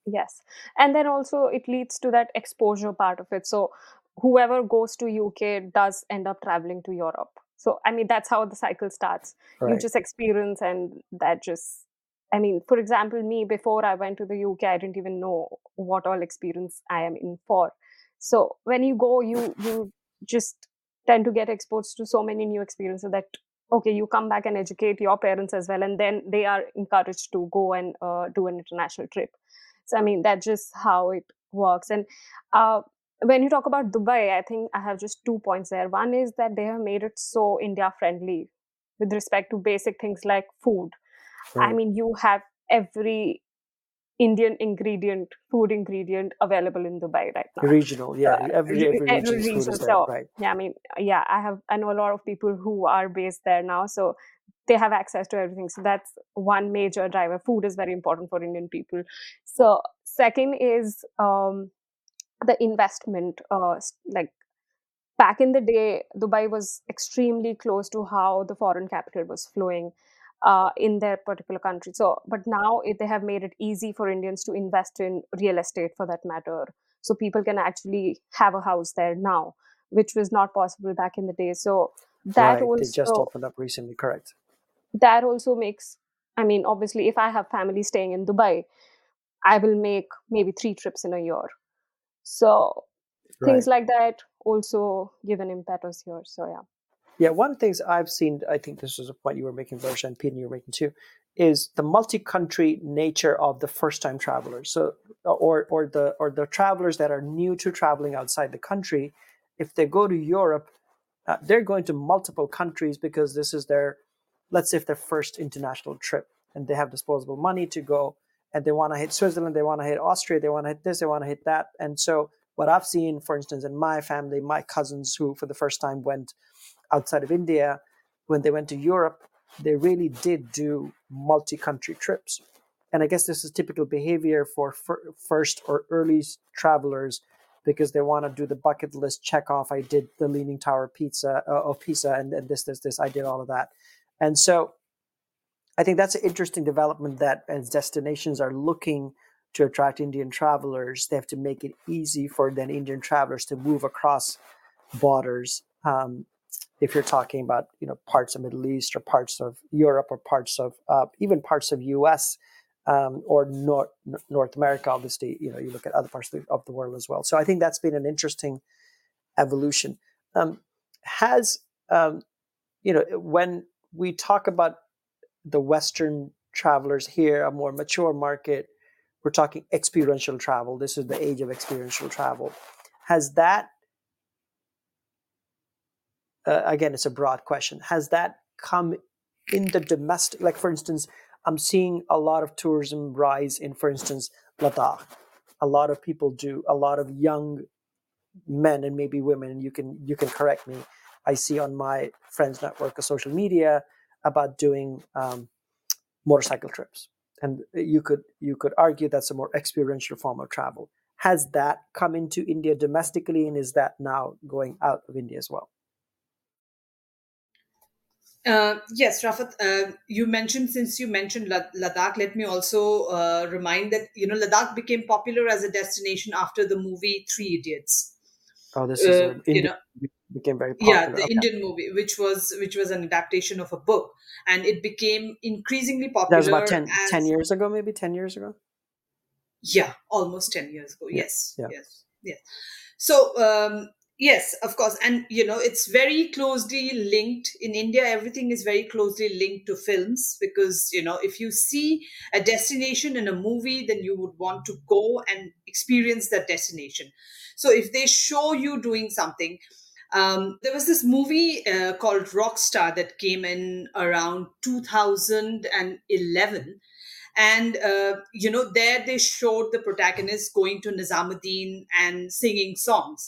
Yes. And then also it leads to that exposure part of it. So whoever goes to U K does end up traveling to Europe. So, I mean, that's how the cycle starts. Right. You just experience, and that just... I mean, for example, me, before I went to the U K, I didn't even know what all experience I am in for. So when you go, you you just tend to get exposed to so many new experiences that, okay, you come back and educate your parents as well, and then they are encouraged to go and uh, do an international trip. So, I mean, that's just how it works. And uh, when you talk about Dubai, I think I have just two points there. One is that they have made it so India-friendly with respect to basic things like food. Mm. I mean, you have every Indian ingredient, food ingredient available in Dubai right now. Regional, yeah. Uh, every every, every region. So, right. Yeah, I mean, yeah, I have, I know a lot of people who are based there now, so they have access to everything. So that's one major driver. Food is very important for Indian people. So second is um, the investment. Uh, like back in the day, Dubai was extremely close to how the foreign capital was flowing uh, in their particular country. So, but now it, they have made it easy for Indians to invest in real estate, for that matter. So people can actually have a house there now, which was not possible back in the day. So that right. also, they just opened up recently, correct? That also makes, I mean, obviously, if I have family staying in Dubai, I will make maybe three trips in a year. So right. things like that also give an impetus here. So yeah. Yeah, one of the things I've seen, I think this was a point you were making, Varsha, and Peden, you were making too, is the multi-country nature of the first-time travelers. So, or or the or the travelers that are new to traveling outside the country, if they go to Europe, uh, they're going to multiple countries because this is their, let's say, if their first international trip, and they have disposable money to go, and they want to hit Switzerland, they want to hit Austria, they want to hit this, they want to hit that. And so, what I've seen, for instance, in my family, my cousins who, for the first time, went outside of India, when they went to Europe, they really did do multi-country trips. And I guess this is typical behavior for fir- first or early travelers, because they want to do the bucket list check off. I did the Leaning Tower pizza uh, of Pisa, and, and this, this, this, I did all of that. And so I think that's an interesting development, that as destinations are looking to attract Indian travelers, they have to make it easy for then Indian travelers to move across borders. Um, If you're talking about, you know, parts of Middle East or parts of Europe or parts of uh, even parts of U S um, or North North America, obviously, you know, you look at other parts of the, of the world as well. So I think that's been an interesting evolution. Um, has, um, you know, when we talk about the Western travelers here, a more mature market, we're talking experiential travel. This is the age of experiential travel. Has that Uh, again, it's a broad question. Has that come in the domestic? Like, for instance, I'm seeing a lot of tourism rise in, for instance, Ladakh. A lot of people do. A lot of young men and maybe women. And you can you can correct me. I see on my friends' network of social media about doing um, motorcycle trips, and you could you could argue that's a more experiential form of travel. Has that come into India domestically, and is that now going out of India as well? Uh, yes, Rafat, uh, you mentioned, since you mentioned Ladakh, let me also uh, remind that, you know, Ladakh became popular as a destination after the movie Three Idiots. Oh, this is, uh, Indian, you know, became very popular. Yeah, the okay. Indian movie, which was which was an adaptation of a book. And it became increasingly popular. That was about ten, as, ten years ago, maybe ten years ago? Yeah, almost ten years ago. Yeah. Yes, yeah. yes, yes. So, um yes, of course. And, you know, it's very closely linked. In India, everything is very closely linked to films because, you know, if you see a destination in a movie, then you would want to go and experience that destination. So if they show you doing something, um, there was this movie uh, called Rockstar that came in around two thousand eleven. And, uh, you know, there they showed the protagonist going to Nizamuddin and singing songs.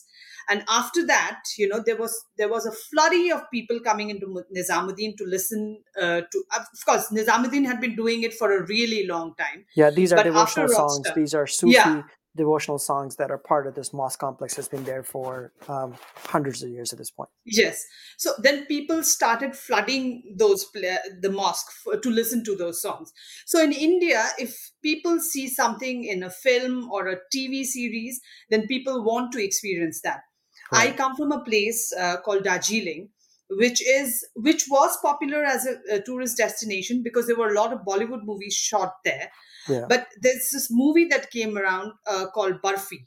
And after that, you know, there was there was a flurry of people coming into Nizamuddin to listen uh, to. Of course, Nizamuddin had been doing it for a really long time. Yeah, these are but devotional songs. Rockstar, these are Sufi yeah. devotional songs that are part of this mosque complex that's been there for um, hundreds of years at this point. Yes. So then people started flooding those the mosque for, to listen to those songs. So in India, if people see something in a film or a T V series, then people want to experience that. I come from a place uh, called Darjeeling, which is which was popular as a, a tourist destination because there were a lot of Bollywood movies shot there. Yeah. But there's this movie that came around uh, called Barfi.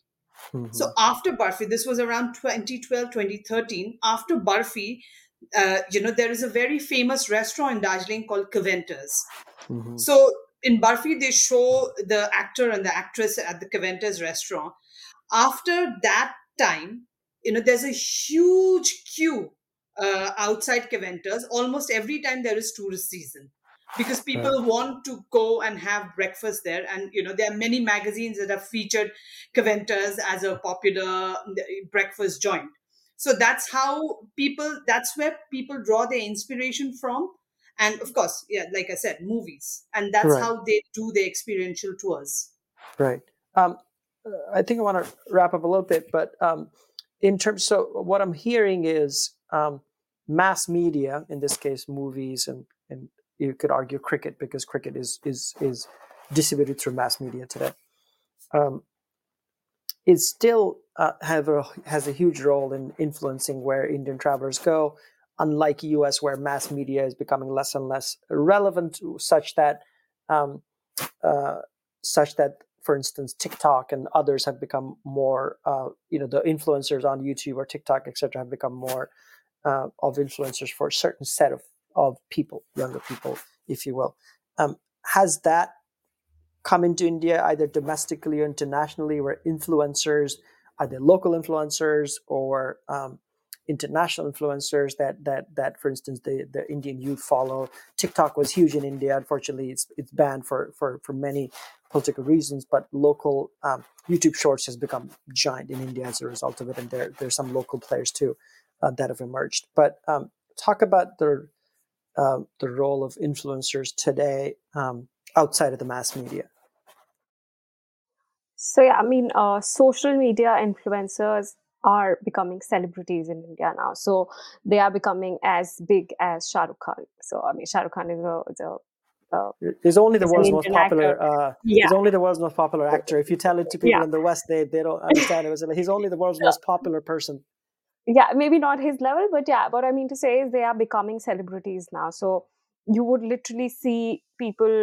Mm-hmm. So after Barfi, this was around twenty twelve, twenty thirteen, after Barfi, uh, you know, there is a very famous restaurant in Darjeeling called Keventers. Mm-hmm. So in Barfi, they show the actor and the actress at the Keventers restaurant. After that time, you know, there's a huge queue uh, outside Keventers almost every time there is tourist season, because people right. want to go and have breakfast there. And, you know, there are many magazines that have featured Keventers as a popular breakfast joint. So that's how people, that's where people draw their inspiration from. And of course, yeah, like I said, movies. And that's right. how they do their experiential tours. Right. Um, I think I want to wrap up a little bit, but um, in terms, so what I'm hearing is um, mass media, in this case, movies and, and, you could argue cricket, because cricket is is is distributed through mass media today. Um, it still uh, have a, has a huge role in influencing where Indian travelers go, unlike U S, where mass media is becoming less and less relevant, such that um, uh, such that, for instance, TikTok and others have become more. Uh, you know, the influencers on YouTube or TikTok, et cetera, have become more uh, of influencers for a certain set of. of people, younger people, if you will. Um, has that come into India, either domestically or internationally, where influencers, either local influencers or um, international influencers that, that, that, for instance, the, the Indian youth follow? TikTok was huge in India. Unfortunately, it's it's banned for, for, for many political reasons, but local um, YouTube Shorts has become giant in India as a result of it, and there, there's some local players, too, uh, that have emerged. But um, talk about the Uh, the role of influencers today um, outside of the mass media. So yeah, I mean, uh, social media influencers are becoming celebrities in India now. So they are becoming as big as Shah Rukh Khan. So I mean, Shah Rukh Khan is a, is a Uh, he's only the world's most popular. Uh, yeah. He's only the world's most popular actor. If you tell it to people yeah. in the West, they they don't understand it. He's only the world's yeah. most popular person. Yeah, maybe not his level, but yeah, what I mean to say is they are becoming celebrities now. So you would literally see people,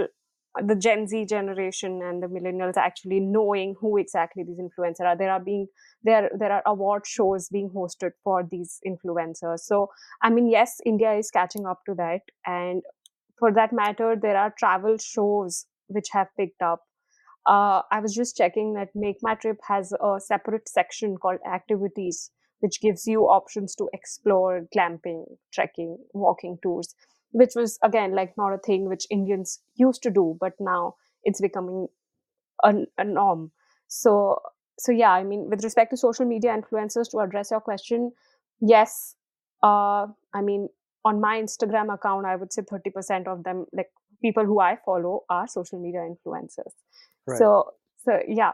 the Gen Z generation and the millennials, actually knowing who exactly these influencers are. There are being there there are award shows being hosted for these influencers. So I mean, yes, India is catching up to that, and for that matter, there are travel shows which have picked up. Uh, I was just checking that Make My Trip has a separate section called activities, which gives you options to explore glamping, trekking, walking tours, which was, again, like not a thing which Indians used to do, but now it's becoming a, a norm. So, so yeah, I mean, with respect to social media influencers, to address your question, yes, uh, I mean, on my Instagram account, I would say thirty percent of them, like people who I follow, are social media influencers. Right. So, so yeah.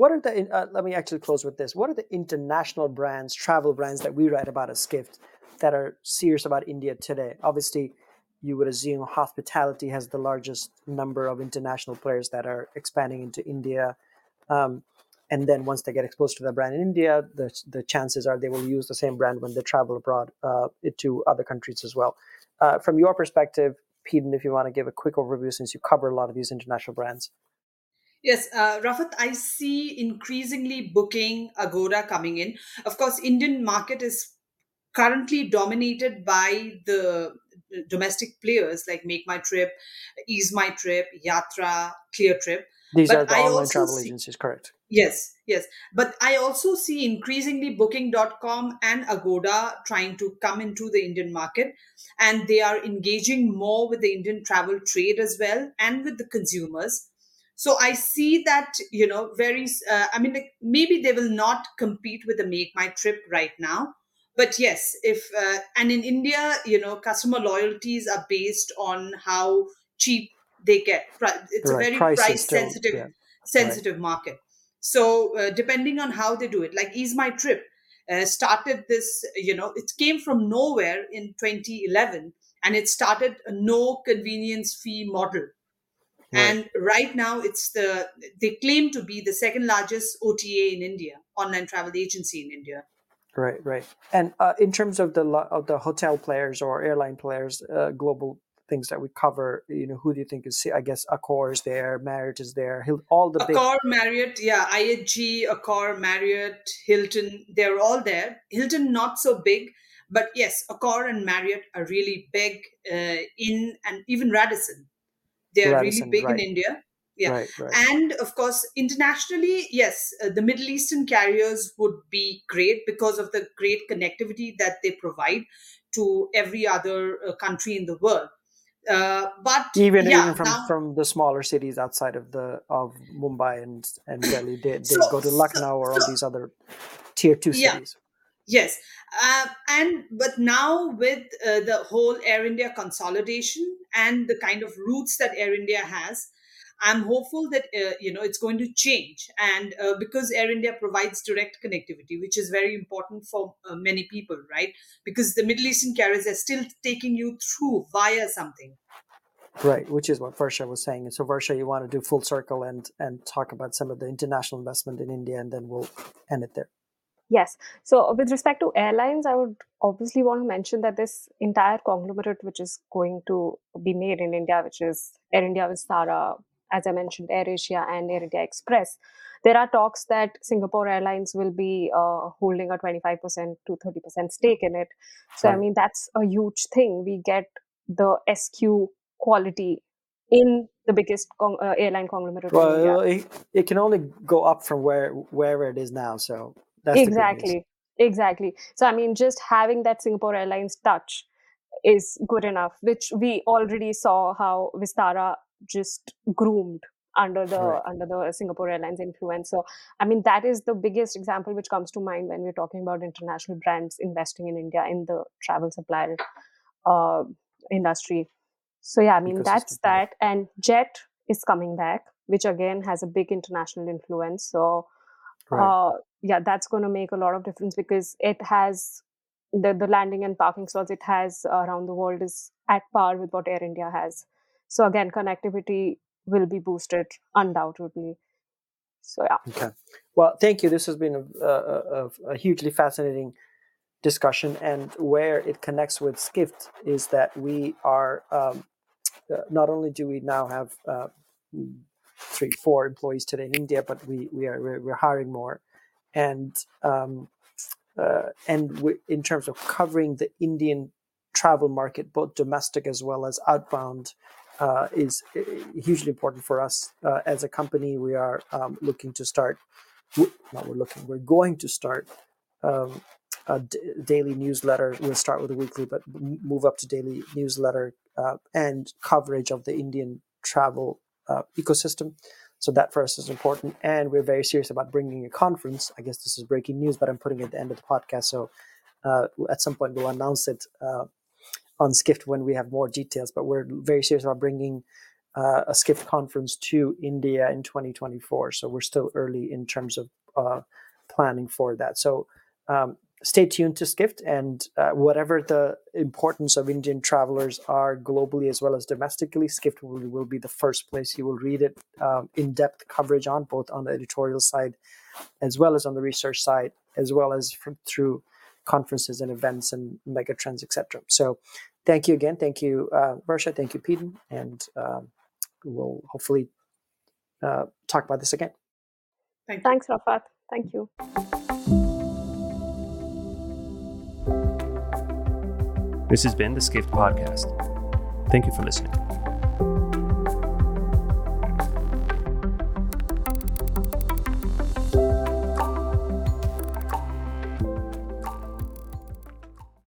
What are the, uh, let me actually close with this. What are the international brands, travel brands that we write about at Skift that are serious about India today? Obviously, you would assume hospitality has the largest number of international players that are expanding into India. Um, and then once they get exposed to the brand in India, the the chances are they will use the same brand when they travel abroad uh, to other countries as well. Uh, from your perspective, Peden, if you want to give a quick overview, since you cover a lot of these international brands. Yes, uh, Rafat, I see increasingly Booking, Agoda coming in. Of course, Indian market is currently dominated by the domestic players like Make My Trip, Ease My Trip, Yatra, Clear Trip. These but are the I online travel see, agencies, correct? Yes, yes. But I also see increasingly Booking dot com and Agoda trying to come into the Indian market. And they are engaging more with the Indian travel trade as well, and with the consumers. So I see that, you know, very, uh, I mean, maybe they will not compete with the Make My Trip right now. But yes, if, uh, and in India, you know, customer loyalties are based on how cheap they get. It's right. a very price, price sensitive, yeah. sensitive right. market. So uh, depending on how they do it, like Ease My Trip uh, started this, you know, it came from nowhere in twenty eleven, and it started a no convenience fee model. Right. And right now, it's the they claim to be the second largest O T A in India, online travel agency in India. Right, right. And uh, in terms of the of the hotel players or airline players, uh, global, things that we cover, you know, who do you think is, I guess Accor is there, Marriott is there, Hill, all the big... Accor, Marriott, yeah, I H G, Accor, Marriott, Hilton, they're all there. Hilton, not so big, but yes, Accor and Marriott are really big uh, in, and even Radisson. They're Radisson, really big right. in India. Yeah. Right, right. And of course, internationally, yes, uh, the Middle Eastern carriers would be great because of the great connectivity that they provide to every other uh, country in the world. Uh, but even, yeah, even from, now, from the smaller cities outside of the of Mumbai and, and Delhi, they, they so, go to Lucknow so, or all so, these other tier two yeah, cities. Yes. Uh, and but now with uh, the whole Air India consolidation and the kind of routes that Air India has, I'm hopeful that, uh, you know, it's going to change. And uh, because Air India provides direct connectivity, which is very important for uh, many people, right? Because the Middle Eastern carriers are still taking you through via something. Right, which is what Varsha was saying. And so, Varsha, you want to do full circle and, and talk about some of the international investment in India, and then we'll end it there. Yes. So with respect to airlines, I would obviously want to mention that this entire conglomerate, which is going to be made in India, which is Air India, Vistara, as I mentioned, Air Asia and Air India Express. There are talks that Singapore Airlines will be uh, holding a twenty-five percent to thirty percent stake in it. So, right. I mean, that's a huge thing. We get the S Q quality in the biggest con- uh, airline conglomerate. Well, in India. It, it can only go up from where wherever it is now. So that's exactly, exactly. So, I mean, just having that Singapore Airlines touch is good enough, which we already saw how Vistara just groomed under the right. under the Singapore Airlines influence. So, I mean, that is the biggest example which comes to mind when we're talking about international brands investing in India in the travel supplier uh, industry. So, yeah, I mean, because that's that. And Jet is coming back, which again has a big international influence. So, right. uh, yeah, that's going to make a lot of difference because it has the, the landing and parking slots it has around the world is at par with what Air India has. So again, connectivity will be boosted, undoubtedly. So, yeah. Okay. Well, thank you. This has been a, a, a hugely fascinating discussion. And where it connects with Skift is that we are, um, not only do we now have uh, three, four employees today in India, but we, we are, we're, we're hiring more. And, um, uh, and we, in terms of covering the Indian travel market, both domestic as well as outbound, Uh, is hugely important for us uh, as a company. We are um, looking to start. Not we're looking. We're going to start um, a d- daily newsletter. We'll start with a weekly, but move up to daily newsletter uh, and coverage of the Indian travel uh, ecosystem. So that for us is important, and we're very serious about bringing a conference. I guess this is breaking news, but I'm putting it at the end of the podcast. So uh, at some point we'll announce it. Uh, on Skift when we have more details, but we're very serious about bringing uh, a Skift conference to India in twenty twenty-four. So we're still early in terms of uh, planning for that. So um, stay tuned to Skift, and uh, whatever the importance of Indian travelers are globally as well as domestically, Skift will, will be the first place you will read it um, in-depth coverage on, both on the editorial side as well as on the research side, as well as from, through conferences and events and megatrends, et cetera. So thank you again. Thank you, uh, Varsha. Thank you, Peden. And um, we'll hopefully uh, talk about this again. Thank Thanks, Rafat. Thank you. This has been the Skift Podcast. Thank you for listening.